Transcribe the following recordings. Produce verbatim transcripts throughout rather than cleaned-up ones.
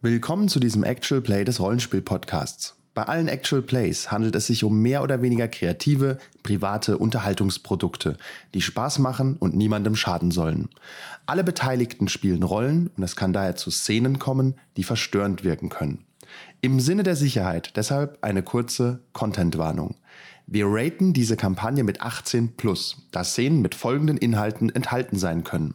Willkommen zu diesem Actual Play des Rollenspiel-Podcasts. Bei allen Actual Plays handelt es sich um mehr oder weniger kreative, private Unterhaltungsprodukte, die Spaß machen und niemandem schaden sollen. Alle Beteiligten spielen Rollen und es kann daher zu Szenen kommen, die verstörend wirken können. Im Sinne der Sicherheit deshalb eine kurze Content-Warnung. Wir raten diese Kampagne mit achtzehn plus, da Szenen mit folgenden Inhalten enthalten sein können.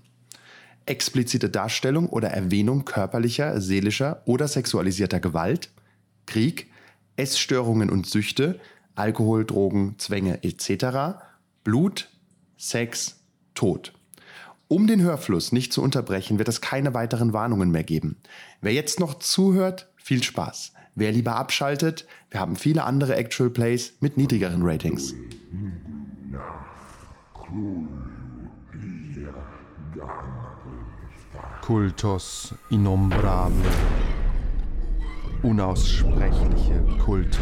Explizite Darstellung oder Erwähnung körperlicher, seelischer oder sexualisierter Gewalt, Krieg, Essstörungen und Süchte, Alkohol, Drogen, Zwänge et cetera, Blut, Sex, Tod. Um den Hörfluss nicht zu unterbrechen, wird es keine weiteren Warnungen mehr geben. Wer jetzt noch zuhört, viel Spaß. Wer lieber abschaltet, wir haben viele andere Actual Plays mit niedrigeren Ratings. Kultos Innombrable. Unaussprechliche Kulte.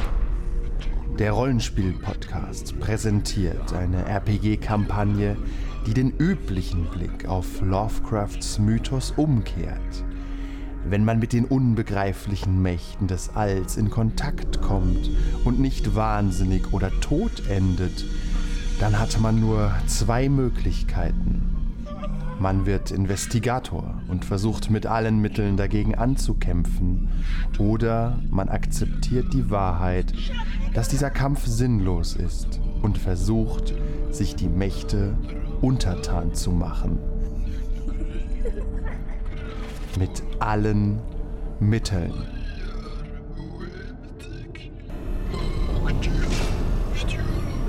Der Rollenspiel-Podcast präsentiert eine R P G-Kampagne, die den üblichen Blick auf Lovecrafts Mythos umkehrt. Wenn man mit den unbegreiflichen Mächten des Alls in Kontakt kommt und nicht wahnsinnig oder tot endet, dann hat man nur zwei Möglichkeiten. Man wird Investigator und versucht mit allen Mitteln dagegen anzukämpfen. Oder man akzeptiert die Wahrheit, dass dieser Kampf sinnlos ist und versucht, sich die Mächte untertan zu machen. Mit allen Mitteln.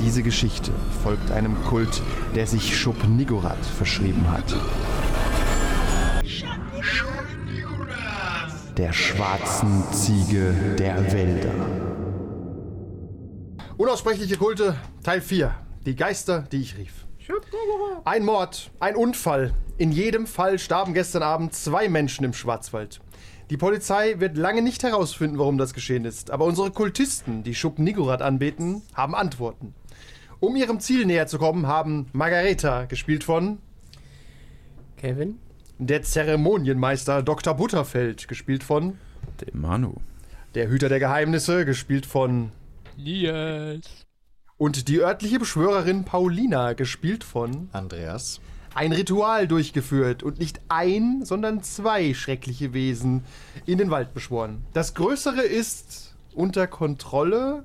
Diese Geschichte folgt einem Kult, der sich Shub-Nigurath verschrieben hat. Der schwarzen Ziege der Wälder. Unaussprechliche Kulte, Teil vier. Die Geister, die ich rief. Ein Mord, ein Unfall. In jedem Fall starben gestern Abend zwei Menschen im Schwarzwald. Die Polizei wird lange nicht herausfinden, warum das geschehen ist. Aber unsere Kultisten, die Shub-Nigurath anbeten, haben Antworten. Um ihrem Ziel näher zu kommen, haben Margareta, gespielt von Kevin, der Zeremonienmeister Doktor Butterfeld, gespielt von Demano, der Hüter der Geheimnisse, gespielt von Lies, und die örtliche Beschwörerin Paulina, gespielt von Andreas, ein Ritual durchgeführt und nicht ein, sondern zwei schreckliche Wesen in den Wald beschworen. Das Größere ist unter Kontrolle,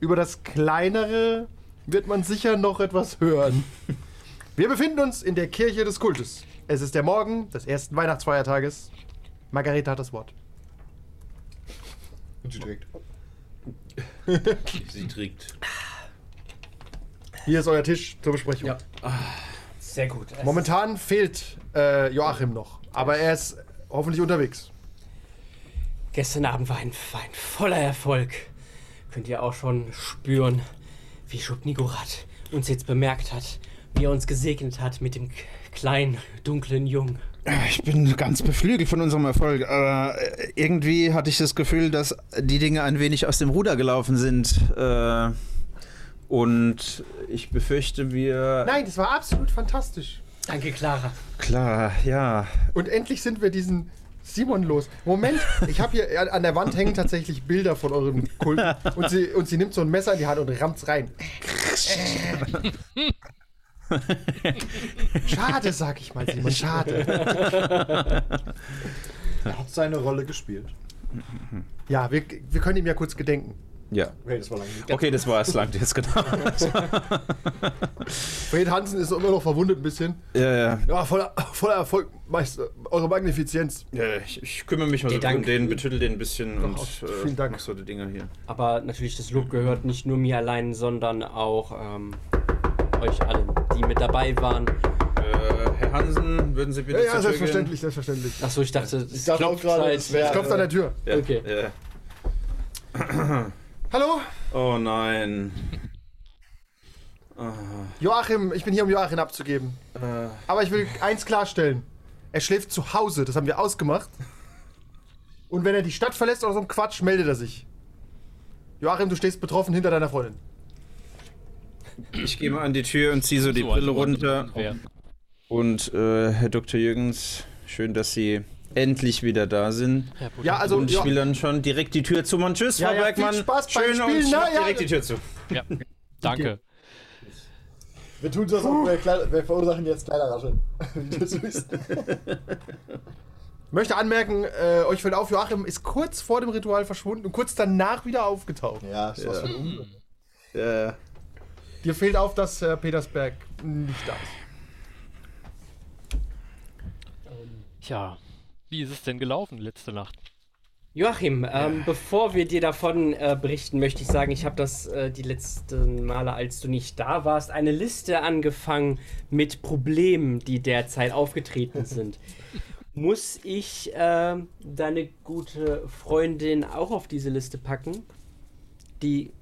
über das Kleinere wird man sicher noch etwas hören. Wir befinden uns in der Kirche des Kultes. Es ist der Morgen des ersten Weihnachtsfeiertages. Margareta hat das Wort. Und sie trägt. Sie trägt. Hier ist euer Tisch zur Besprechung. Ja. Ah, sehr gut. Momentan fehlt äh, Joachim noch, aber er ist hoffentlich unterwegs. Gestern Abend war ein, war ein voller Erfolg. Könnt ihr auch schon spüren, wie Shub-Nigurath uns jetzt bemerkt hat, wie er uns gesegnet hat mit dem kleinen, dunklen Jungen. Ich bin ganz beflügelt von unserem Erfolg, aber irgendwie hatte ich das Gefühl, dass die Dinge ein wenig aus dem Ruder gelaufen sind. Und ich befürchte, wir... Nein, das war absolut fantastisch. Danke, Clara. Clara, ja. Und endlich sind wir diesen... Simon los. Moment, ich habe hier an der Wand hängen tatsächlich Bilder von eurem Kult. Und sie, und sie nimmt so ein Messer in die Hand und rammt's rein. Schade, sag ich mal, Simon, schade. Er hat seine Rolle gespielt. Ja, wir, wir können ihm ja kurz gedenken. Ja. Okay, das war lang. Okay, das war es lang jetzt, genau. Fred Hansen ist immer noch verwundet ein bisschen. Ja, ja. Ja, voller, voller Erfolg, Meister. Eure Magnifizienz. Ja, ich, ich kümmere mich mal so um den, betüttel den ein bisschen. Doch, und äh, vielen Dank. Mach so die Dinger hier. Aber natürlich, das Lob gehört nicht nur mir allein, sondern auch ähm, euch allen, die mit dabei waren. Äh, Herr Hansen, würden Sie bitte ja, ja, zur selbstverständlich, Tür gehen? Selbstverständlich. Achso, ich dachte, ich dachte auch gerade, es wäre... Ich klopfe an der Tür. Ja, okay. Ja. Hallo? Oh nein. Joachim, ich bin hier, um Joachim abzugeben. Äh. Aber ich will eins klarstellen. Er schläft zu Hause, das haben wir ausgemacht. Und wenn er die Stadt verlässt oder so ein Quatsch, meldet er sich. Joachim, du stehst betroffen hinter deiner Freundin. Ich gehe mal an die Tür und ziehe so die so, Brille runter. Und äh, Herr Doktor Jürgens, schön, dass Sie endlich wieder da sind. Ja, also und ich will ja. dann schon direkt die Tür zu machen. Tschüss, ja, Frau ja, Bergmann. Viel Spaß beim Schön Spielen. Und Na, ja, direkt ja. die Tür zu. Ja. Danke. Okay. Wir tun das auch, wir, wir verursachen jetzt Kleiderrascheln. Ich möchte anmerken, äh, euch fällt auf, Joachim ist kurz vor dem Ritual verschwunden und kurz danach wieder aufgetaucht. Ja, ist was für ein Unglück. Ja. Dir fehlt auf, dass Herr Petersberg nicht da ist. Tja, wie ist es denn gelaufen letzte Nacht? Joachim, ähm, bevor wir dir davon äh, berichten, möchte ich sagen, ich habe das äh, die letzten Male, als du nicht da warst, eine Liste angefangen mit Problemen, die derzeit aufgetreten sind. Muss ich äh, deine gute Freundin auch auf diese Liste packen? Die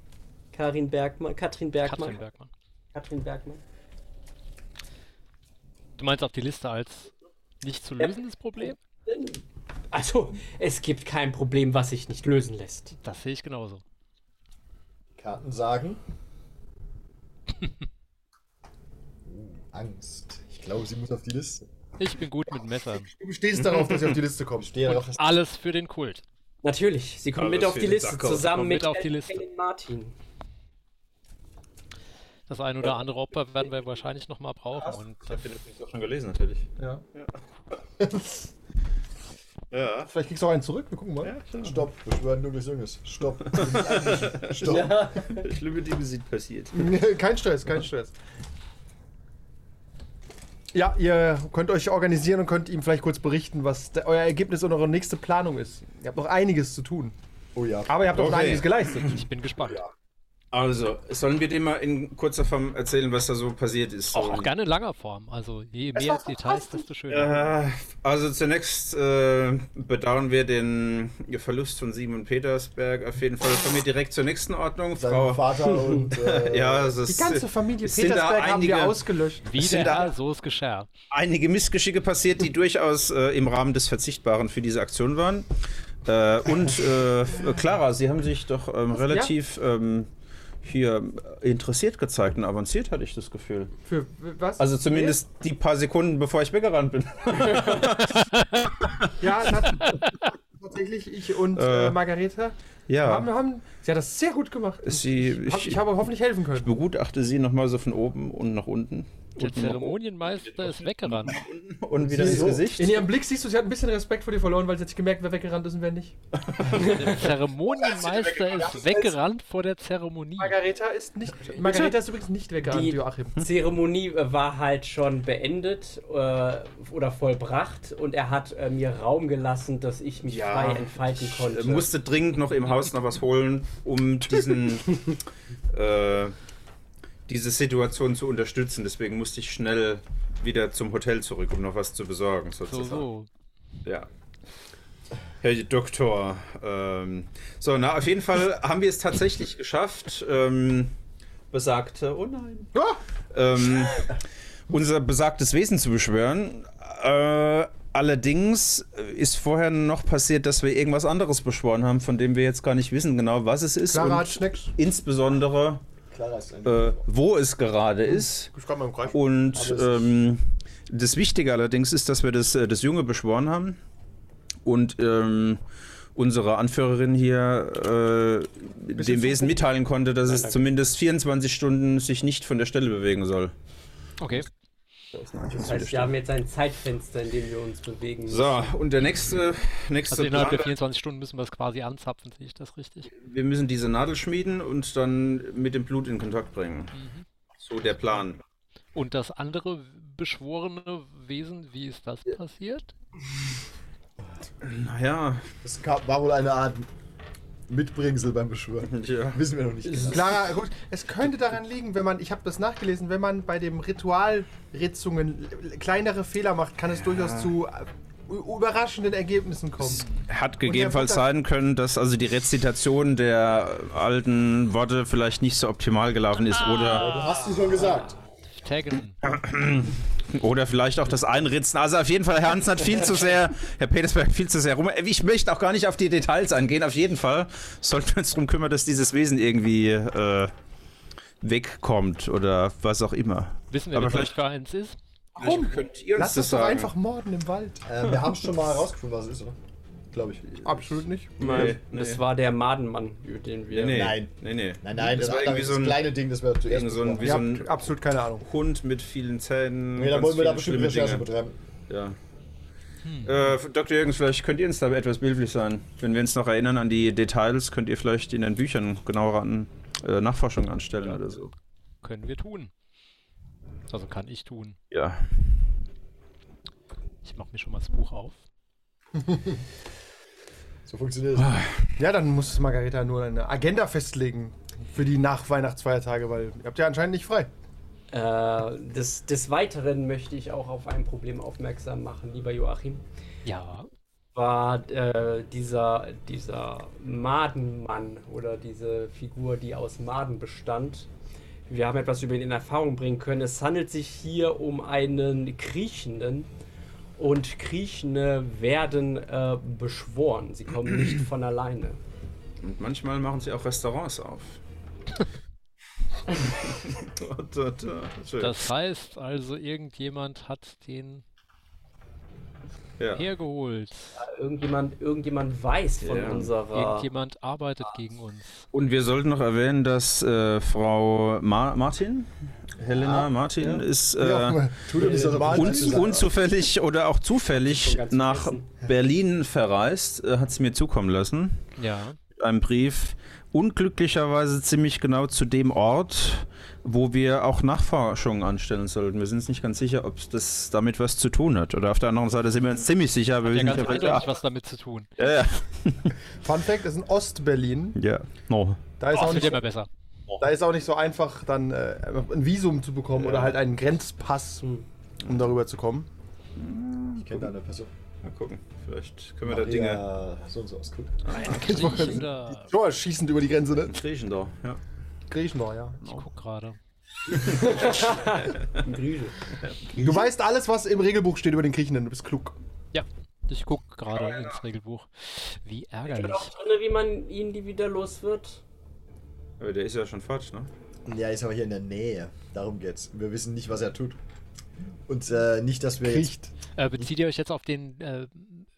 Karin Bergmann, Katrin Bergmann. Katrin Bergmann. Katrin Bergmann. Du meinst auf die Liste als nicht zu lösendes ja. Problem? Also, es gibt kein Problem, was sich nicht lösen lässt. Das sehe ich genauso. Karten sagen. Angst. Ich glaube, sie muss auf die Liste. Ich bin gut ja. mit Messern. Du stehst darauf, dass sie auf die Liste kommt. Stehe darauf, alles für den Kult. Natürlich, sie kommt alles mit auf die Liste, Sack zusammen mit, mit auf die Liste. Helena Martin. Das ein oder andere Opfer werden wir wahrscheinlich nochmal brauchen. Ach, und ich habe den übrigens auch schon gelesen, natürlich. Ja. ja. Ja. Vielleicht kriegst du auch einen zurück, wir gucken mal. Ja, Stopp, wir schwören nur durch Jünges. Stopp. Stopp. Ja. Schlimme Dinge sind passiert. Kein Stress, kein Stress. Ja, ihr könnt euch organisieren und könnt ihm vielleicht kurz berichten, was der, euer Ergebnis und eure nächste Planung ist. Ihr habt noch einiges zu tun. Oh ja. Aber ihr habt okay. auch einiges geleistet. Ich bin gespannt. Ja. Also, sollen wir dir mal in kurzer Form erzählen, was da so passiert ist? Auch, auch gerne in langer Form. Also, je mehr Details, desto schöner. Äh, also, zunächst äh, bedauern wir den Verlust von Simon Petersberg. Auf jeden Fall kommen wir direkt zur nächsten Ordnung. Sein Frau Vater und... Äh, ja, es ist, die ganze Familie Petersberg haben wir ausgelöscht. Wieder, da, so es geschah. Einige Missgeschicke passiert, die durchaus äh, im Rahmen des Verzichtbaren für diese Aktion waren. Äh, und äh, Clara, Sie haben sich doch ähm, was, relativ... Ja? Ähm, hier interessiert gezeigt und avanciert, hatte ich das Gefühl. Für was? Also zumindest nee. die paar Sekunden, bevor ich weggerannt bin. Ja, tatsächlich, ich und äh, Margareta ja. haben, haben... Sie hat das sehr gut gemacht. Sie, ich, ich, ich habe hoffentlich helfen können. Ich begutachte sie nochmal so von oben und nach unten. Der Zeremonienmeister ist weggerannt. Und wieder ins Gesicht. In ihrem Blick siehst du, sie hat ein bisschen Respekt vor dir verloren, weil sie hat sich gemerkt, wer weggerannt ist und wer nicht. Der Zeremonienmeister ist weggerannt vor der Zeremonie. Margareta ist nicht. Margareta ist übrigens nicht weggerannt, die Joachim. Die Zeremonie war halt schon beendet äh, oder vollbracht und er hat äh, mir Raum gelassen, dass ich mich ja, frei entfalten konnte. Ich musste dringend noch im Haus noch was holen, um diesen. äh, diese Situation zu unterstützen, deswegen musste ich schnell wieder zum Hotel zurück, um noch was zu besorgen, sozusagen. So, so. Ja. Herr Doktor, ähm, so, na, auf jeden Fall haben wir es tatsächlich geschafft, ähm, besagte, oh nein, ah! ähm, unser besagtes Wesen zu beschwören, äh, allerdings ist vorher noch passiert, dass wir irgendwas anderes beschworen haben, von dem wir jetzt gar nicht wissen genau, was es ist. Clara hat Schnecks. Insbesondere... Äh, wo es gerade ist. Und ähm, das Wichtige allerdings ist, dass wir das, das Junge beschworen haben und ähm, unsere Anführerin hier äh, dem Wesen mitteilen konnte, dass es zumindest vierundzwanzig Stunden sich nicht von der Stelle bewegen soll. Okay. Das heißt, wir haben jetzt ein Zeitfenster, in dem wir uns bewegen müssen. So, und der nächste... nächste also innerhalb der vierundzwanzig Stunden müssen wir es quasi anzapfen, sehe ich das richtig? Wir müssen diese Nadel schmieden und dann mit dem Blut in Kontakt bringen. Mhm. So der Plan. Und das andere beschworene Wesen, wie ist das passiert? Naja... Es war wohl eine Art... Mitbringsel beim Beschwören. Ja. Wissen wir noch nicht. Genau. Clara, gut, es könnte daran liegen, wenn man, ich habe das nachgelesen, wenn man bei dem Ritualritzungen kleinere Fehler macht, kann es ja. durchaus zu überraschenden Ergebnissen kommen. Es hat gegebenenfalls sein können, dass also die Rezitation der alten Worte vielleicht nicht so optimal gelaufen ist, ah. oder... Du hast es schon gesagt. Taggen. Oder vielleicht auch das Einritzen. Also auf jeden Fall, Herr Hansen hat viel zu sehr, Herr Petersberg viel zu sehr rum. Ich möchte auch gar nicht auf die Details eingehen. Auf jeden Fall sollten wir uns darum kümmern, dass dieses Wesen irgendwie äh, wegkommt oder was auch immer. Wissen wir, aber vielleicht gar eins ist? Warum? Vielleicht könnt ihr uns das sagen. Lass uns einfach morden im Wald. Äh, wir haben schon mal herausgefunden, was es ist, oder? Glaube ich. Absolut nicht. Nein. Nee. Das war der Madenmann, den wir... Nee. Nein. Nee, nee. Nein, nein, das, das war irgendwie so ein kleines Ding, das wir zuerst so ein, wie so ein absolut keine Ahnung. Hund mit vielen Zähnen. Nee, da wollen wir da bestimmt Recherche betreiben. Ja. Hm. Äh, Doktor Jürgens, vielleicht könnt ihr uns da etwas behilflich sein. Wenn wir uns noch erinnern an die Details, könnt ihr vielleicht in den Büchern genauer an äh, Nachforschungen anstellen oder so. Können wir tun. Also kann ich tun. Ja. Ich mach mir schon mal das Buch auf. So funktioniert es. Ja, dann muss Margareta nur eine Agenda festlegen für die Nachweihnachtsfeiertage, weil ihr habt ja anscheinend nicht frei. Äh, des, des Weiteren möchte ich auch auf ein Problem aufmerksam machen, lieber Joachim. Ja. War äh, dieser, dieser Madenmann oder diese Figur, die aus Maden bestand. Wir haben etwas über ihn in Erfahrung bringen können. Es handelt sich hier um einen Kriechenden. Und Kriechende werden äh, beschworen. Sie kommen nicht von alleine. Und manchmal machen sie auch Restaurants auf. Das heißt also, irgendjemand hat den ja. hergeholt. Ja, irgendjemand, irgendjemand weiß von ja. unserer... Irgendjemand arbeitet ah. gegen uns. Und wir sollten noch erwähnen, dass äh, Frau Ma Martin... Helena ah, Martin ja. ist äh, ja, un unzufällig oder auch zufällig nach wissen. Berlin verreist, äh, hat sie mir zukommen lassen. Ja. Mit einem Brief, unglücklicherweise ziemlich genau zu dem Ort, wo wir auch Nachforschungen anstellen sollten. Wir sind uns nicht ganz sicher, ob das damit was zu tun hat. Oder auf der anderen Seite sind wir uns ziemlich sicher, aber hat wir ja sind nicht ja. was damit zu tun. Ja, ja. Fun Fact ist in Ostberlin. Ja. No. Da ist oh, auch nicht immer besser. Da ist auch nicht so einfach, dann äh, ein Visum zu bekommen ja. oder halt einen Grenzpass, um darüber zu kommen. Ich kenne da eine Person. Mal gucken, vielleicht können wir Ach da Dinge... Ja, so und so aus, gut. Griechender. Joa, schießend über die Grenze, ne? Griechender, ja. Griechender, ja. Ich guck gerade. Du weißt alles, was im Regelbuch steht über den Griechenden, du bist klug. Ja. Ich guck gerade ja, ja. ins Regelbuch. Wie ärgerlich. Steht auch drin, wie man ihn die wieder los wird. Aber der ist ja schon fort, ne? Ja, ist aber hier in der Nähe. Darum geht's. Wir wissen nicht, was er tut. Und äh, nicht, dass wir jetzt... Äh, bezieht ihr euch jetzt auf den äh,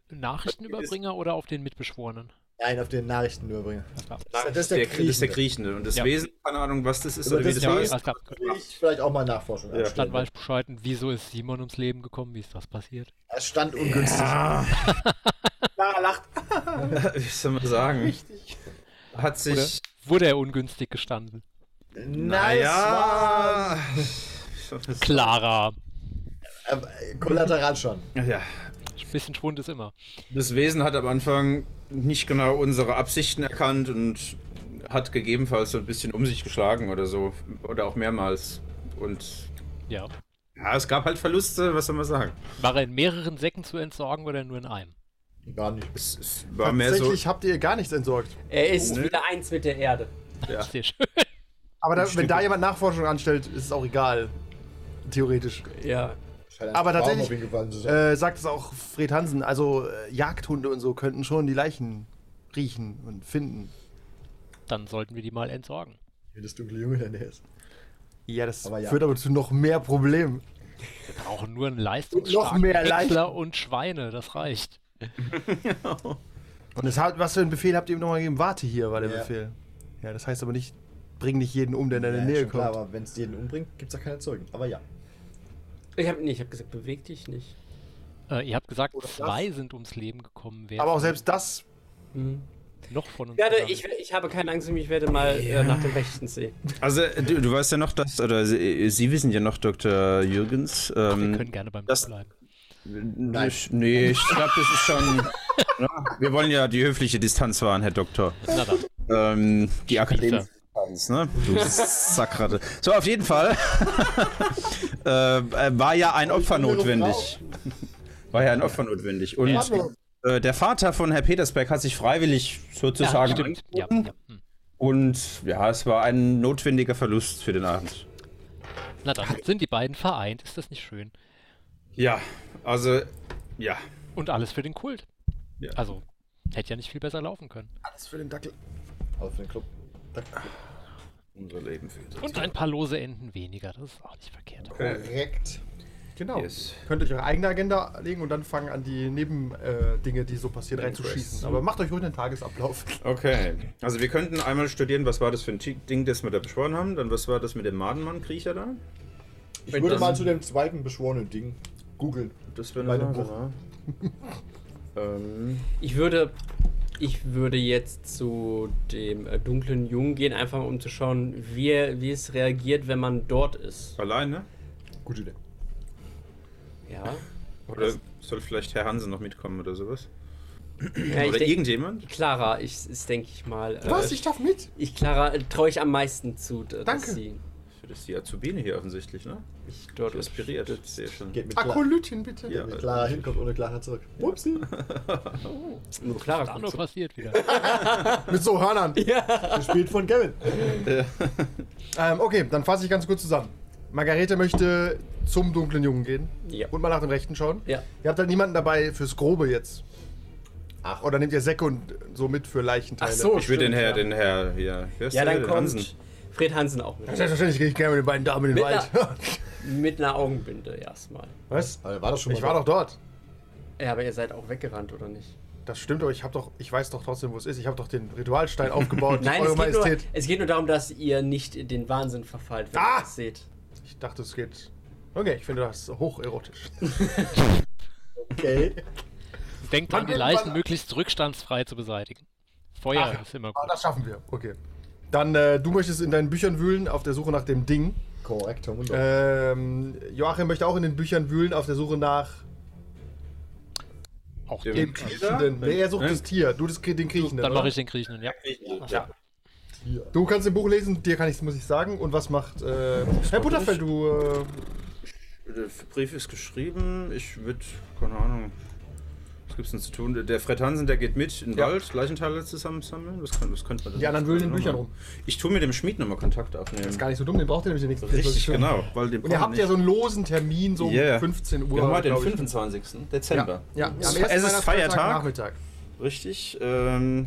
Nachrichtenüberbringer oder auf den Mitbeschworenen? Nein, auf den Nachrichtenüberbringer. Das, das ist der, der Griechende. Das ist der Griechende. Und das ja. Wesen, keine Ahnung, was das ist Über oder das wie das ist. Ja, ja, ich vielleicht auch mal Nachforschung ja. Dann weiß ich Bescheid, wieso ist Simon ums Leben gekommen? Wie ist das passiert? Es stand ungünstig. Ja. Clara lacht. Wie soll man sagen? Richtig. Hat sich... Oder? Wurde er ungünstig gestanden? Naja, Clara. Äh, kollateral schon. Ja. Ein bisschen Schwund ist immer. Das Wesen hat am Anfang nicht genau unsere Absichten erkannt und hat gegebenenfalls so ein bisschen um sich geschlagen oder so. Oder auch mehrmals. Und ja. Ja, es gab halt Verluste, was soll man sagen. War er in mehreren Säcken zu entsorgen oder nur in einem? Gar nicht. Es, es war Tatsächlich mehr so habt ihr gar nichts entsorgt. Er ist oh, wieder ne? eins mit der Erde. Ja. Sehr schön. Aber da, wenn da jemand Nachforschung anstellt, ist es auch egal. Theoretisch. Ja. Aber Traum, tatsächlich äh, sagt es auch Fred Hansen, also äh, Jagdhunde und so könnten schon die Leichen riechen und finden. Dann sollten wir die mal entsorgen. Wenn das dunkle Junge in der Nähe ist. Ja, das aber ja. führt aber zu noch mehr Problemen. Wir brauchen nur einen leistungsstarken Häcksler und Schweine, das reicht. Und es hat, was für einen Befehl habt ihr ihm nochmal gegeben? Warte hier war der ja. Befehl. Ja, das heißt aber nicht, bring nicht jeden um, der in deine ja, Nähe kommt. Klar, aber wenn es jeden umbringt, gibt es ja keine Zeugen. Aber ja. Ich habe nee, ich hab gesagt, beweg dich nicht. Äh, ihr habt gesagt, Oder zwei das? sind ums Leben gekommen. Aber auch selbst das mhm. noch von uns. Ja, ich, ich habe keine Angst, ich werde mal yeah. äh, nach dem Rechten sehen. Also, du, du weißt ja noch, dass, oder Sie, Sie wissen ja noch, Doktor Jürgens. Ähm, Ach, wir können gerne beim das bleiben. Nein. Nee, ich glaube, das ist schon... Na, wir wollen ja die höfliche Distanz wahren, Herr Doktor. Na dann. Ähm, die akademische Distanz, ne? Du Sackratte. So, auf jeden Fall äh, war ja ein Opfer notwendig. War ja ein Opfer notwendig. Und äh, der Vater von Herrn Petersberg hat sich freiwillig sozusagen... Ja, stimmt. Ja, ja. Und ja, es war ein notwendiger Verlust für den Abend. Na dann, sind die beiden vereint. Ist das nicht schön? Ja, also, ja. Und alles für den Kult. Ja. Also, hätte ja nicht viel besser laufen können. Alles für den Dackel. Alles für den Club. Dackel. Unser Leben für den Und ein paar lose Enden weniger, das ist auch nicht verkehrt. Korrekt. Genau. Yes. Könnt euch eure eigene Agenda legen und dann fangen an, die Nebendinge, äh, die so passieren, reinzuschießen. Aber macht euch ruhig den Tagesablauf. Okay. Also wir könnten einmal studieren, was war das für ein Ding, das wir da beschworen haben. Dann was war das mit dem Madenmann-Kriecher da? Ich Wenn würde mal zu dem zweiten beschworenen Ding googeln. Das wäre eine Sache. ähm. Ich würde... Ich würde jetzt zu dem dunklen Jungen gehen, einfach um zu schauen, wie, wie es reagiert, wenn man dort ist. Alleine? Gute Idee. Ja. Oder das soll vielleicht Herr Hansen noch mitkommen oder sowas? Ja, oder irgendjemand? Clara, ich denke ich mal. Was? Äh, ich darf mit? Ich Clara traue ich am meisten zu. Äh, Danke. Sie, das ist die Azubine hier offensichtlich, ne? Ich dort aspiriert. Sehr schön. Geht mit Akolytin bitte. Ja, mit Clara hinkommt, ohne Clara zurück. Upsi. Oh. Nur Clara kommt zurück. Passiert wieder. Mit so Hörnern. Ja. Gespielt von Kevin. Ja. Ähm, okay, dann fasse ich ganz kurz zusammen. Margarete möchte zum dunklen Jungen gehen. Ja. Und mal nach dem Rechten schauen. Ja. Ihr habt halt niemanden dabei fürs Grobe jetzt. Ach. Oder nehmt ihr Säcke und so mit für Leichenteile. Ach so, ich will den Herr, den Herr hier. Ja, dann kommt Fred Hansen auch mit. Selbstverständlich gehe ich gerne mit den beiden Damen in den Wald. Mit einer Augenbinde erstmal. Was? Also war das schon mal ich war doch dort. Ja, aber ihr seid auch weggerannt, oder nicht? Das stimmt, aber ich habe doch, ich weiß doch trotzdem, wo es ist. Ich habe doch den Ritualstein aufgebaut. Nein, Eure es, geht Majestät. Nur, es geht nur darum, dass ihr nicht den Wahnsinn verfallt, wenn ah! ihr das seht. Ich dachte, es geht... Okay, ich finde das hocherotisch. Okay. Denkt dran, die Leichen möglichst rückstandsfrei zu beseitigen. Feuer Ach, ist immer gut. Das schaffen wir, okay. Dann, äh, du möchtest in deinen Büchern wühlen auf der Suche nach dem Ding. Korrekt, ähm, Joachim möchte auch in den Büchern wühlen auf der Suche nach... Auch dem, dem Kriechenden. Nee, er sucht ne? das Tier. Du das, den Kriechenden. Dann mache ich den Kriechenden, ja. ja. ja. Du kannst im Buch lesen, dir kann ich muss ich sagen. Und was macht... Äh, Herr Butterfeld, du... Äh, der Brief ist geschrieben. Ich würde... Keine Ahnung. Was gibt's denn zu tun? Der Fred Hansen, der geht mit in den ja. Wald, Leichenteile zusammen sammeln. Was, kann, was könnte man denn? Die anderen wühlen in den Büchern rum. Ich tue mir dem Schmied nochmal Kontakt aufnehmen. Das ist gar nicht so dumm, den braucht ihr nämlich den nächsten. Richtig, genau. Weil den Und ihr habt nicht. ja so einen losen Termin, so yeah. um fünfzehn Uhr. Wir haben heute den fünfundzwanzigsten Dezember. Ja, ja. ja. ja. Es ist Feiertag. Nachmittag. Richtig. Ähm,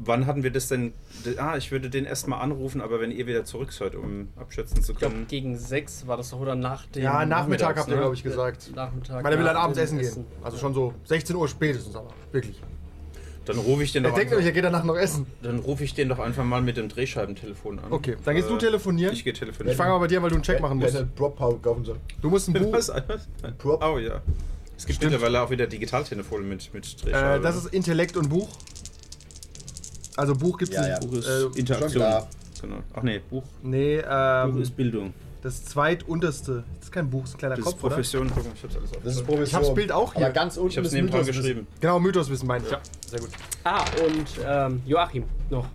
wann hatten wir das denn? Ah, ich würde den erstmal anrufen, aber wenn ihr wieder zurück seid, um abschätzen zu können. Ich glaub, gegen sechs war das doch, oder nach dem. Ja, Nachmittag habt ihr, ne? glaube ich, gesagt. Nachmittag. Weil er will dann abends essen gehen. Also schon so sechzehn Uhr spätestens, aber wirklich. Dann rufe ich den doch. Er denkt euch, er geht danach noch essen. Dann rufe ich den doch einfach mal mit dem Drehscheibentelefon an. Okay, dann gehst äh, du telefonieren. Ich gehe telefonieren. Ich fange mal bei dir, weil du einen Check machen musst. Du musst ein Buch. Was? Ein Prop? Oh ja. Es gibt mittlerweile auch wieder Digitaltelefone mit, mit Drehscheiben. Äh, das ist Intellekt und Buch. Also Buch gibt es ja, nicht. Ja. Buch ist äh, Interaktion. Genau. Ach nee, Buch. Nee, ähm, Buch ist Bildung. Das zweitunterste. Das ist kein Buch, das ist ein kleiner das Kopf, oder? Das ist Profession. Oder? Ich hab's alles auf. Das ist Profession. Ich hab's Bild auch hier. Aber ganz unten ich hab's nebenbei geschrieben. Genau, Mythoswissen meint. Ja. ja, sehr gut. Ah, und ähm, Joachim noch.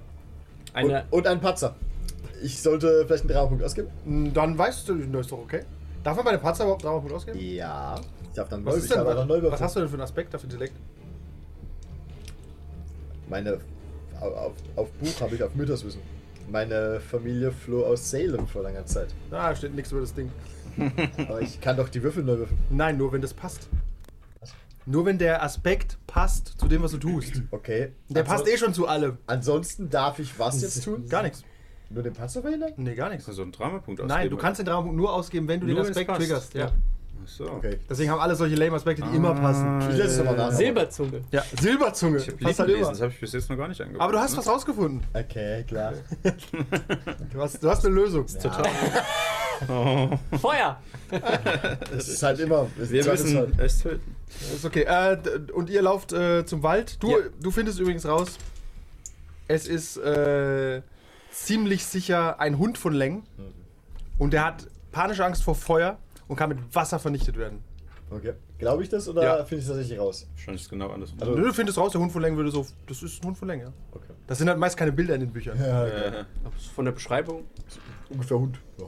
Eine und, und ein Patzer. Ich sollte vielleicht einen Dreierpunkt ausgeben? Dann weißt du, das ist doch okay. Darf man bei dem Patzer überhaupt einen Dreierpunkt ausgeben? Ja. Ich darf dann was, ist denn, aber was, neu was hast du denn für einen Aspekt auf Intellekt? Meine... Auf, auf Buch habe ich auf Mythoswissen. Meine Familie floh aus Salem vor langer Zeit. Da steht nichts über das Ding. Aber ich kann doch die Würfel neu würfeln. Nein, nur wenn das passt. Was? Nur wenn der Aspekt passt zu dem, was du tust. Okay. Der Ansonsten, passt eh schon zu allem. Ansonsten darf ich was jetzt tun? Gar nichts. Nur den Pass verhindern? Nee, gar nichts. Also einen Dramapunkt ausgeben. Nein, du kannst den Dramapunkt nur ausgeben, wenn du nur den Aspekt triggerst. Ja. So. Okay. Deswegen haben alle solche lame Aspekte, die ah, immer passen. Ich lese es mal nach. Silberzunge. Ja, Silberzunge. Ich hab Passt halt immer. Das habe ich bis jetzt noch gar nicht angeguckt. Aber du hast ne? was rausgefunden. Okay, klar. Du hast, du hast eine Lösung. Ja. Total. Oh. Feuer! Das ist halt immer. Das Wir müssen es töten. Ist okay. Äh, und ihr lauft äh, zum Wald. Du, ja. du findest übrigens raus, es ist äh, ziemlich sicher ein Hund von Längen. Mhm. Und der hat panische Angst vor Feuer. Und kann mit Wasser vernichtet werden. Okay. Glaube ich das oder ja. finde ich das tatsächlich raus? Wahrscheinlich ist es genau andersrum. Also, du findest raus, der Hund von Längen würde so. Das ist ein Hund von Längen, ja. Okay. Das sind halt meist keine Bilder in den Büchern. Ja, okay. ja. Von der Beschreibung? Ungefähr Hund. Ja.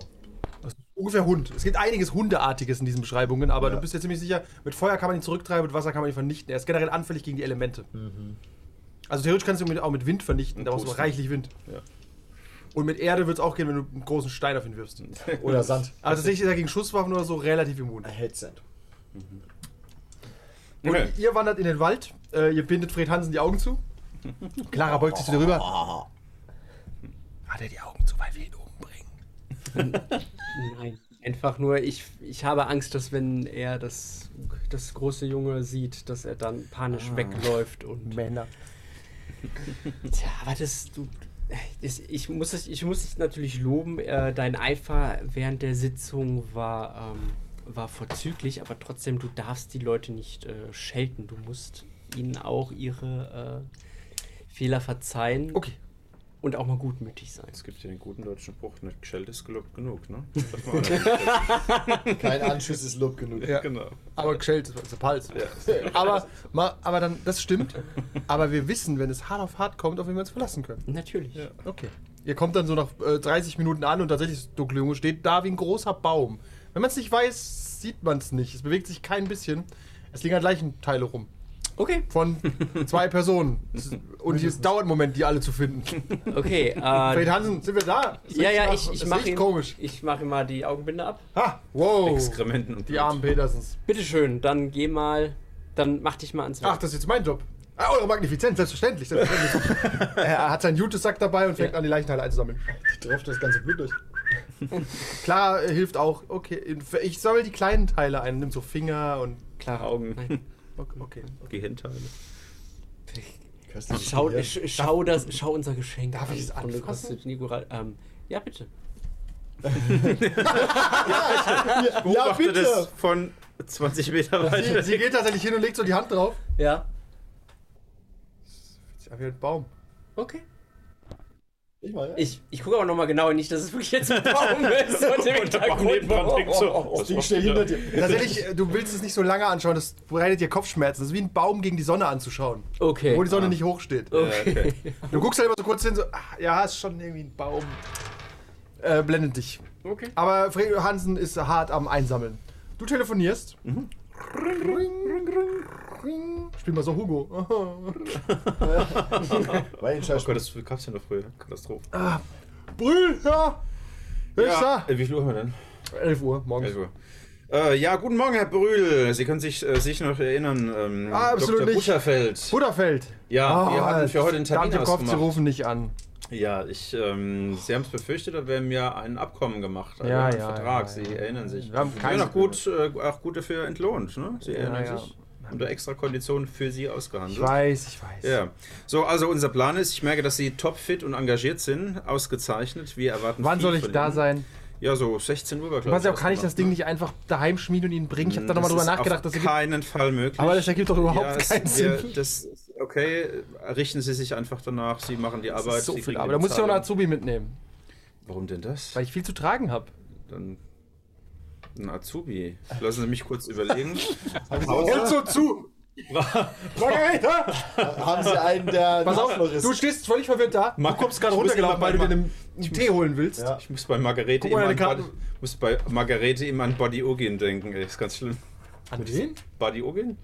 Ungefähr Hund. Es gibt einiges Hundeartiges in diesen Beschreibungen, aber ja. du bist ja ziemlich sicher, mit Feuer kann man ihn zurücktreiben, mit Wasser kann man ihn vernichten. Er ist generell anfällig gegen die Elemente. Mhm. Also theoretisch kannst du ihn auch mit Wind vernichten, da brauchst du reichlich Wind. Ja. Und mit Erde wird es auch gehen, wenn du einen großen Stein auf ihn wirfst. Oder Sand. Also tatsächlich ist er gegen Schusswaffen oder so relativ immun. Er hält Sand. Mhm. Okay. Und ihr wandert in den Wald, äh, ihr bindet Fred Hansen die Augen zu. Clara beugt sich wieder rüber. Hat er die Augen zu, weil wir ihn umbringen? Nein. Einfach nur, ich, ich habe Angst, dass wenn er das, das große Junge sieht, dass er dann panisch ah, wegläuft und... Männer. Tja, aber das... Du, das ich, muss es, ich muss es natürlich loben, äh, dein Eifer während der Sitzung war, ähm, war vorzüglich, aber trotzdem, du darfst die Leute nicht äh, schelten. Du musst ihnen auch ihre äh, Fehler verzeihen. Okay. Und auch mal gutmütig sein. Es gibt ja den guten deutschen Spruch, nicht geschellt ist gelobt genug, ne? Kein Anschiss ist Lob genug. Ja, genau. Aber geschellt ist der Pals. Ja. Aber, ma, aber dann, das stimmt. Aber wir wissen, wenn es hart auf hart kommt, auf wen wir uns verlassen können. Natürlich. Ja. Okay. Ihr kommt dann so nach äh, dreißig Minuten an und tatsächlich das dunkle Junge steht da wie ein großer Baum. Wenn man es nicht weiß, sieht man es nicht. Es bewegt sich kein bisschen. Es liegen halt Leichenteile rum. Okay. Von zwei Personen. Und es dauert einen Moment, die alle zu finden. Okay. Äh, Fred Hansen, sind wir da? Das ja, ja, ich, ich mache komisch. Ich mache mal die Augenbinde ab. Ha! Wow! Exkrementen und die armen Petersens. Bitteschön, dann geh mal, dann mach dich mal ans Werk. Ach, das ist jetzt mein Job. Ah, eure Magnifizenz, selbstverständlich. selbstverständlich. Er hat seinen Jutesack dabei und fängt ja. an, die Leichenteile einzusammeln. Ich tropfe das ganze Blut durch. Klar, hilft auch. Okay, ich sammle die kleinen Teile ein. Nimm so Finger und... Klare Augen. Nein. Okay, okay, okay. Gehirnteile. Schau, schau, das, schau unser Geschenk. Darf an. ich es anfassen? Ähm, ja, bitte. ja, ja, ich beobachte ja, bitte. das von zwanzig Meter weit. Sie, sie geht tatsächlich hin und legt so die Hand drauf. Ja. Das ist ja wie ein Baum. Okay. Ich, ja. ich, ich gucke aber nochmal genau nicht, dass es wirklich jetzt ein Baum ist. Tatsächlich, du willst es nicht so lange anschauen, das bereitet dir Kopfschmerzen. Das ist wie ein Baum gegen die Sonne anzuschauen. Okay. Wo die Sonne ah. nicht hochsteht. Okay. Okay. Du guckst halt immer so kurz hin, so, ach, ja, ist schon irgendwie ein Baum. Äh, blendet dich. Okay. Aber Fred Hansen ist hart am Einsammeln. Du telefonierst. Mhm. Ring, ring, ring, ring. Spiel mal so Hugo. Weil oh Gott, das gab's ja noch früher. Katastrophe. Ah, Brühl, ja. ja. Wie viel Uhr haben wir denn? elf Uhr morgens. elf Uhr. Äh, ja, guten Morgen, Herr Brühl. Sie können sich, äh, sich noch erinnern. Ähm, ah, absolut Doktor nicht. Butterfeld. Butterfeld. Ja, oh, wir hatten für heute einen Termin ausgemacht. Sie rufen nicht an. Ja, ich, ähm, Sie haben es befürchtet, da wäre mir ein Abkommen gemacht, also ja, ein ja, Vertrag, ja, ja. Sie erinnern sich. Wir haben keinen auch gut, äh, auch gut dafür entlohnt, ne? Sie ja, erinnern ja. sich. Haben da extra Konditionen für Sie ausgehandelt. Ich weiß, ich weiß. Ja. So, also unser Plan ist, ich merke, dass Sie topfit und engagiert sind, ausgezeichnet, wir erwarten Wann soll ich von da Ihnen. sein? Ja, so sechzehn Uhr war klar. Deshalb kann ich das Ding nicht einfach daheim schmieden und Ihnen bringen. Ich habe da nochmal drüber nachgedacht. Das ist auf keinen Fall möglich. Aber das ergibt doch überhaupt keinen Sinn. Das, okay, richten Sie sich einfach danach. Sie machen die Arbeit. So viel Arbeit. Da muss ich auch einen Azubi mitnehmen. Warum denn das? Weil ich viel zu tragen habe. Dann ein Azubi. Lassen Sie mich kurz überlegen. Hört so zu! Margareta! Haben Sie einen, der... Pass auf, du stehst völlig verwirrt da. Du kommst gerade runtergelaufen, weil du dir einen Tee holen willst. Ja. Ich muss bei Margareta immer an Body, muss bei Margareta immer an Buddy Ogin denken. Das ist ganz schlimm. An wen? Buddy Ogin?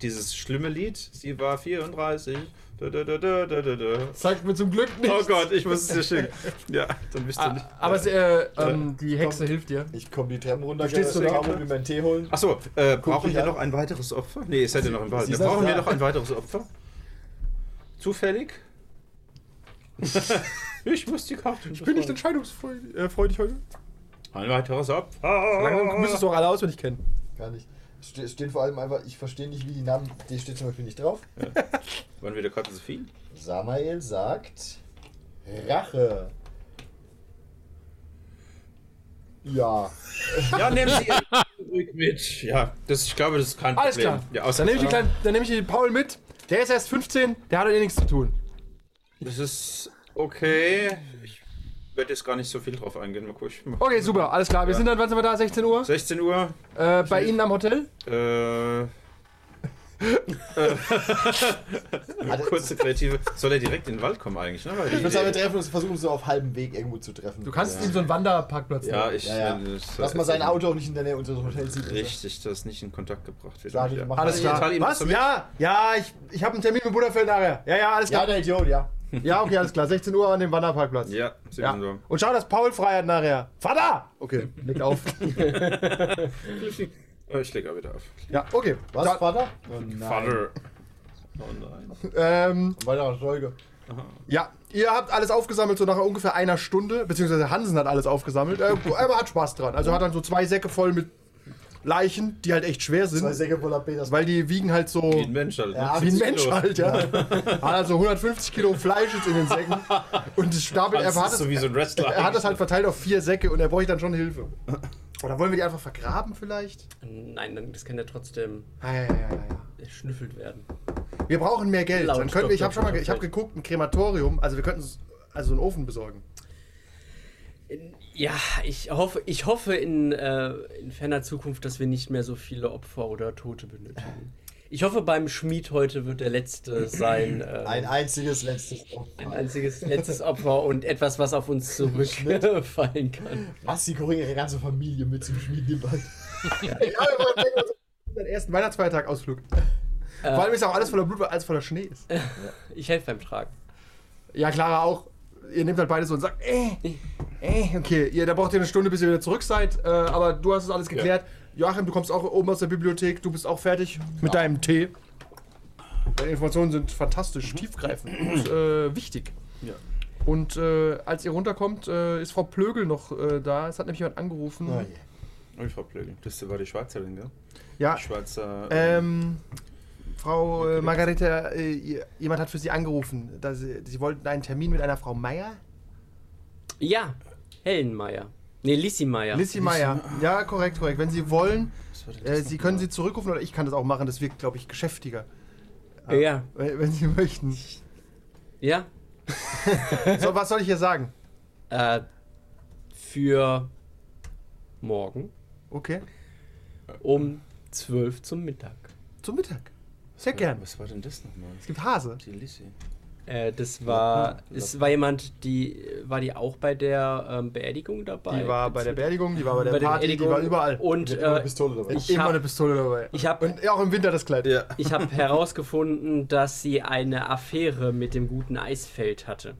Dieses schlimme Lied. Sie war vierunddreißig. Da, da, da, da, da, da. Zeigt mir zum Glück nichts. Oh Gott, ich muss es dir schicken. Ja, dann bist ah, du nicht. Aber ja. es, äh, ähm, die Hexe komm, hilft dir. Ich komme die Treppen runter. Du stehst so da und mir meinen Tee holen. Achso, äh, brauchen wir noch ein weiteres Opfer? Nee, es hätte noch ein weiteres. Brauchen wir noch ein weiteres Opfer? Zufällig? Ich muss die Karte. Ich bin nicht entscheidungsfreudig heute. Ein weiteres Opfer. Lange müsstest du auch alle auswendig kennen. Gar nicht. Ste stehen vor allem einfach, ich verstehe nicht, wie die Namen, die steht zum Beispiel nicht drauf. Ja. Wann wird der Karten so viel? Samael sagt Rache. Ja. Ja, nehmen Sie zurück mit. Ja, das, ich glaube, das ist kein Alles Problem. Alles klar. Ja, dann nehme ich, den nehm ich den Paul mit. Der ist erst fünfzehn, der hat eh nichts zu tun. Das ist okay. Ich Ich werde jetzt gar nicht so viel drauf eingehen, mal gucken. Okay, super, alles klar. Wir ja. sind dann, wann sind wir da? sechzehn Uhr? sechzehn Uhr. Äh, bei Ihnen am Hotel? Äh. Kurze Kreative. Soll er direkt in den Wald kommen eigentlich, ne? Weil ich würde sagen, wir treffen uns, versuchen uns so auf halbem Weg irgendwo zu treffen. Du kannst ja. in so einen Wanderparkplatz nehmen. Ja, ich... Ja, ja. Äh, Lass mal sein Auto auch nicht in der Nähe unseres Hotels sieht. Richtig, das nicht in Kontakt gebracht wird. Klar, ja. Alles klar. Was? Ja, ja, ich, ich habe einen Termin mit Butterfeld nachher. Ja, ja, alles klar. Ja, der Idiot, ja. Ja, okay, alles klar. sechzehn Uhr an dem Wanderparkplatz. Ja, sechzehn Uhr. Und schau, dass Paul frei hat nachher. Vater! Okay, leg auf. Ich leg auch wieder auf. Ja, okay. Was, Vater? Oh nein. Vater. Oh nein. Ähm. Weiter Folge. Aha. Ja, ihr habt alles aufgesammelt, so nach ungefähr einer Stunde, beziehungsweise Hansen hat alles aufgesammelt, äh, aber hat Spaß dran. Also hat dann so zwei Säcke voll mit Leichen, die halt echt schwer sind. Zwei Säcke voller Petersberg. Weil die wiegen halt so... Wie ein Mensch halt. Ja, wie ein Mensch Kilo. halt, ja. Hat also hundertfünfzig Kilo Fleisch jetzt in den Säcken. Und stapelt, er, hat das, so wie so ein Wrestler er hat das halt verteilt auf vier Säcke und er bräuchte dann schon Hilfe. Oder wollen wir die einfach vergraben vielleicht? Nein, das kann ja trotzdem ja, ja, ja, ja. erschnüffelt werden. Wir brauchen mehr Geld. Dann könnten wir, ich habe schon mal ich hab geguckt, ein Krematorium, also wir könnten also einen Ofen besorgen. Ja, ich hoffe, ich hoffe in, äh, in ferner Zukunft, dass wir nicht mehr so viele Opfer oder Tote benötigen. Ich hoffe, beim Schmied heute wird der Letzte sein. Ähm, ein einziges letztes Opfer. Ein einziges letztes Opfer und etwas, was auf uns zurückfallen kann. Was die Koringa ihre ganze Familie mit zum Schmied nimmt. Ich habe meinen ersten Weihnachtsfeiertag-Ausflug. Äh, Vor allem ist auch alles voller Blut, weil alles voller Schnee ist. Ich helfe beim Tragen. Ja, Clara auch. Ihr nehmt halt beide so und sagt, ey, ey, okay, ihr, da braucht ihr eine Stunde, bis ihr wieder zurück seid, äh, aber du hast es alles geklärt. Ja. Joachim, du kommst auch oben aus der Bibliothek, du bist auch fertig mit ja. deinem Tee. Deine Informationen sind fantastisch, mhm. tiefgreifend und äh, wichtig. Ja. Und äh, als ihr runterkommt, äh, ist Frau Plögel noch äh, da. Es hat nämlich jemand angerufen. Oh, yeah. Und Frau Plögel, das war die Schweizerin, gell? Ja. Die Schweizer... Äh, ähm, Frau äh, Margareta, äh, jemand hat für Sie angerufen. Dass Sie, Sie wollten einen Termin mit einer Frau Meier? Ja, Helena Meier. Ne, Lissi Meier. Lissi Meier. Ja, korrekt, korrekt. Wenn Sie wollen, äh, Sie können sie zurückrufen oder ich kann das auch machen. Das wirkt, glaube ich, geschäftiger. Äh, ja. Wenn, wenn Sie möchten. Ja. So, was soll ich hier sagen? Äh, für morgen. Okay. Um zwölf zum Mittag. Zum Mittag? Sehr gern. Was war denn das nochmal? Es gibt Hase. Die Lissi. Äh, das war, es war jemand, die, war die auch bei der ähm, Beerdigung dabei? Die war bei der Beerdigung, die war bei der bei Party, die war überall. Und, und äh, immer eine Pistole dabei. Ich immer hab, eine Pistole dabei. Ich hab, und auch im Winter das Kleid. Ja. Ich habe herausgefunden, dass sie eine Affäre mit dem guten Eisfeld hatte.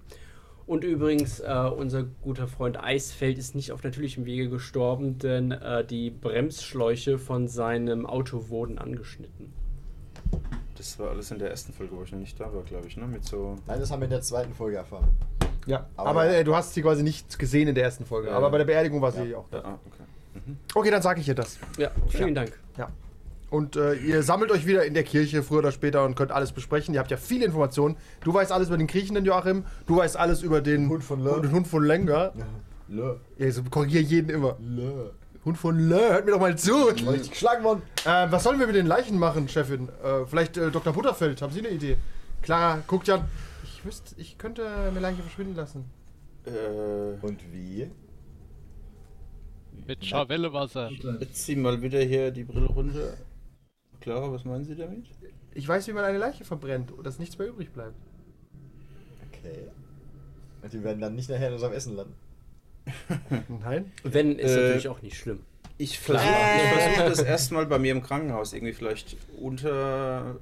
Und übrigens, äh, unser guter Freund Eisfeld ist nicht auf natürlichem Wege gestorben, denn äh, die Bremsschläuche von seinem Auto wurden angeschnitten. Das war alles in der ersten Folge, wo ich noch nicht da war, glaube ich, ne? Mit so Nein, das haben wir in der zweiten Folge erfahren. Ja, aber, aber äh, du hast sie quasi nicht gesehen in der ersten Folge, ja, aber bei der Beerdigung war ja. sie auch da. Ah, okay. Mhm. Okay, dann sage ich ihr das. Ja, vielen ja. Dank. Ja. Und äh, ihr sammelt euch wieder in der Kirche, früher oder später, und könnt alles besprechen. Ihr habt ja viele Informationen. Du weißt alles über den Griechenden, Joachim. Du weißt alles über den Hund von Längen. Hund von Längen. Ja, also korrigiere jeden immer. Lö. Hund von Lö, hört mir doch mal zu. Richtig geschlagen worden. Äh, was sollen wir mit den Leichen machen, Chefin? Äh, vielleicht äh, Doktor Butterfeld, haben Sie eine Idee? Clara, guckt ja. Ich wüsste, ich könnte eine Leiche verschwinden lassen. Äh, und wie? Mit Schawellewasser. Jetzt zieh mal wieder hier die Brille runter. Clara, was meinen Sie damit? Ich weiß, wie man eine Leiche verbrennt, dass nichts mehr übrig bleibt. Okay. Und die werden dann nicht nachher in unserem Essen landen. Nein? Wenn, ist äh, natürlich auch nicht schlimm. Ich versuche äh. das erstmal bei mir im Krankenhaus irgendwie vielleicht unter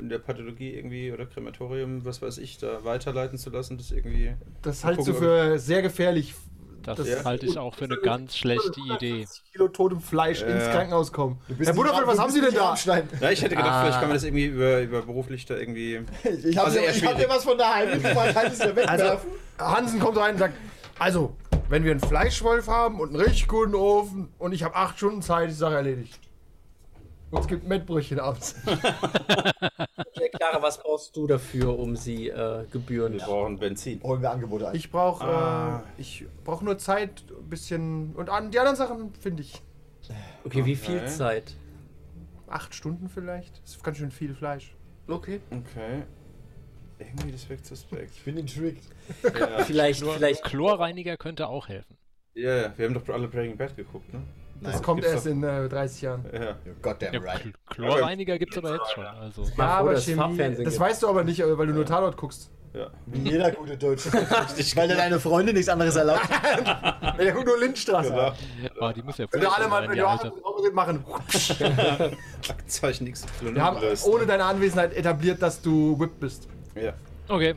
in der Pathologie irgendwie oder Krematorium, was weiß ich, da weiterleiten zu lassen, das irgendwie... Das haltest du für sehr gefährlich. Das, das ja. halte ich auch für eine ganz schlechte Idee. Kilo totem Fleisch äh. ins Krankenhaus kommen. Herr Butterfeld, was haben Sie denn da? Ja, ich hätte gedacht, ah. vielleicht kann man das irgendwie über, über beruflich da irgendwie... Ich habe also hab mir was von daheim gemacht, halt es ja wegwerfen. Also, Hansen kommt rein und sagt, also, wenn wir einen Fleischwolf haben und einen richtig guten Ofen und ich habe acht Stunden Zeit, ist die Sache erledigt. Und es gibt Mettbrötchen abends. Clara, was brauchst du dafür, um sie äh, gebührend? Wir brauchen Benzin. Holen wir Angebote ein. Ich brauche ah. äh, brauch nur Zeit, ein bisschen. Und an, die anderen Sachen finde ich. Okay, okay, wie viel Zeit? Acht Stunden vielleicht. Das ist ganz schön viel Fleisch. Okay. Okay. Irgendwie, das wirkt suspekt. Ich bin intrigued. Ja. Vielleicht, Chlor vielleicht. Chlorreiniger könnte auch helfen. Ja, ja, wir haben doch alle Breaking Bad geguckt, ne? Nein, das kommt erst in äh, dreißig Jahren. Ja. Goddamn right. Chlorreiniger gibt's aber jetzt schon. Also. Ja, ja, aber das, Chemie, das gibt. weißt du aber nicht, weil du nur Tatort guckst. Ja. Wie jeder gute Deutsche. Weil dir deine Freundin nichts anderes erlaubt. Der guckt nur Lindstraße. Genau. Ja. Oh, die muss ja wenn alle mal mit Joachim machen. Zeichen nix. Wir haben ohne deine Anwesenheit etabliert, dass du Whip bist. Ja. Okay.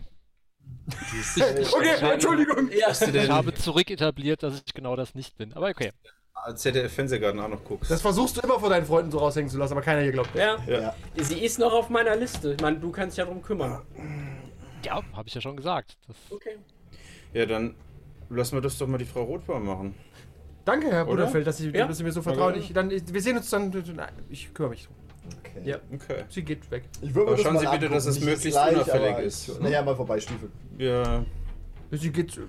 Okay, Entschuldigung. Ich habe zurück etabliert, dass ich genau das nicht bin. Aber okay. Als hätte der Fernsehgarten auch noch guckst. Das versuchst du immer vor deinen Freunden so raushängen zu lassen, aber keiner hier glaubt. Ja. Ja. Ja. Sie ist noch auf meiner Liste. Ich meine, du kannst dich ja drum kümmern. Ja, Ja, habe ich ja schon gesagt. Das okay. Ja, dann lassen wir das doch mal die Frau Rothbauer machen. Danke, Herr Butterfeld, dass Sie, ja? dass Sie mir so vertrauen. Ich, dann, wir sehen uns dann. Ich kümmere mich drum. Okay. Ja, okay. Sie geht weg. Ich würde aber schauen Sie bitte, dass es möglichst unauffällig ist. Naja, mal vorbeischliefen. Ja. Sie geht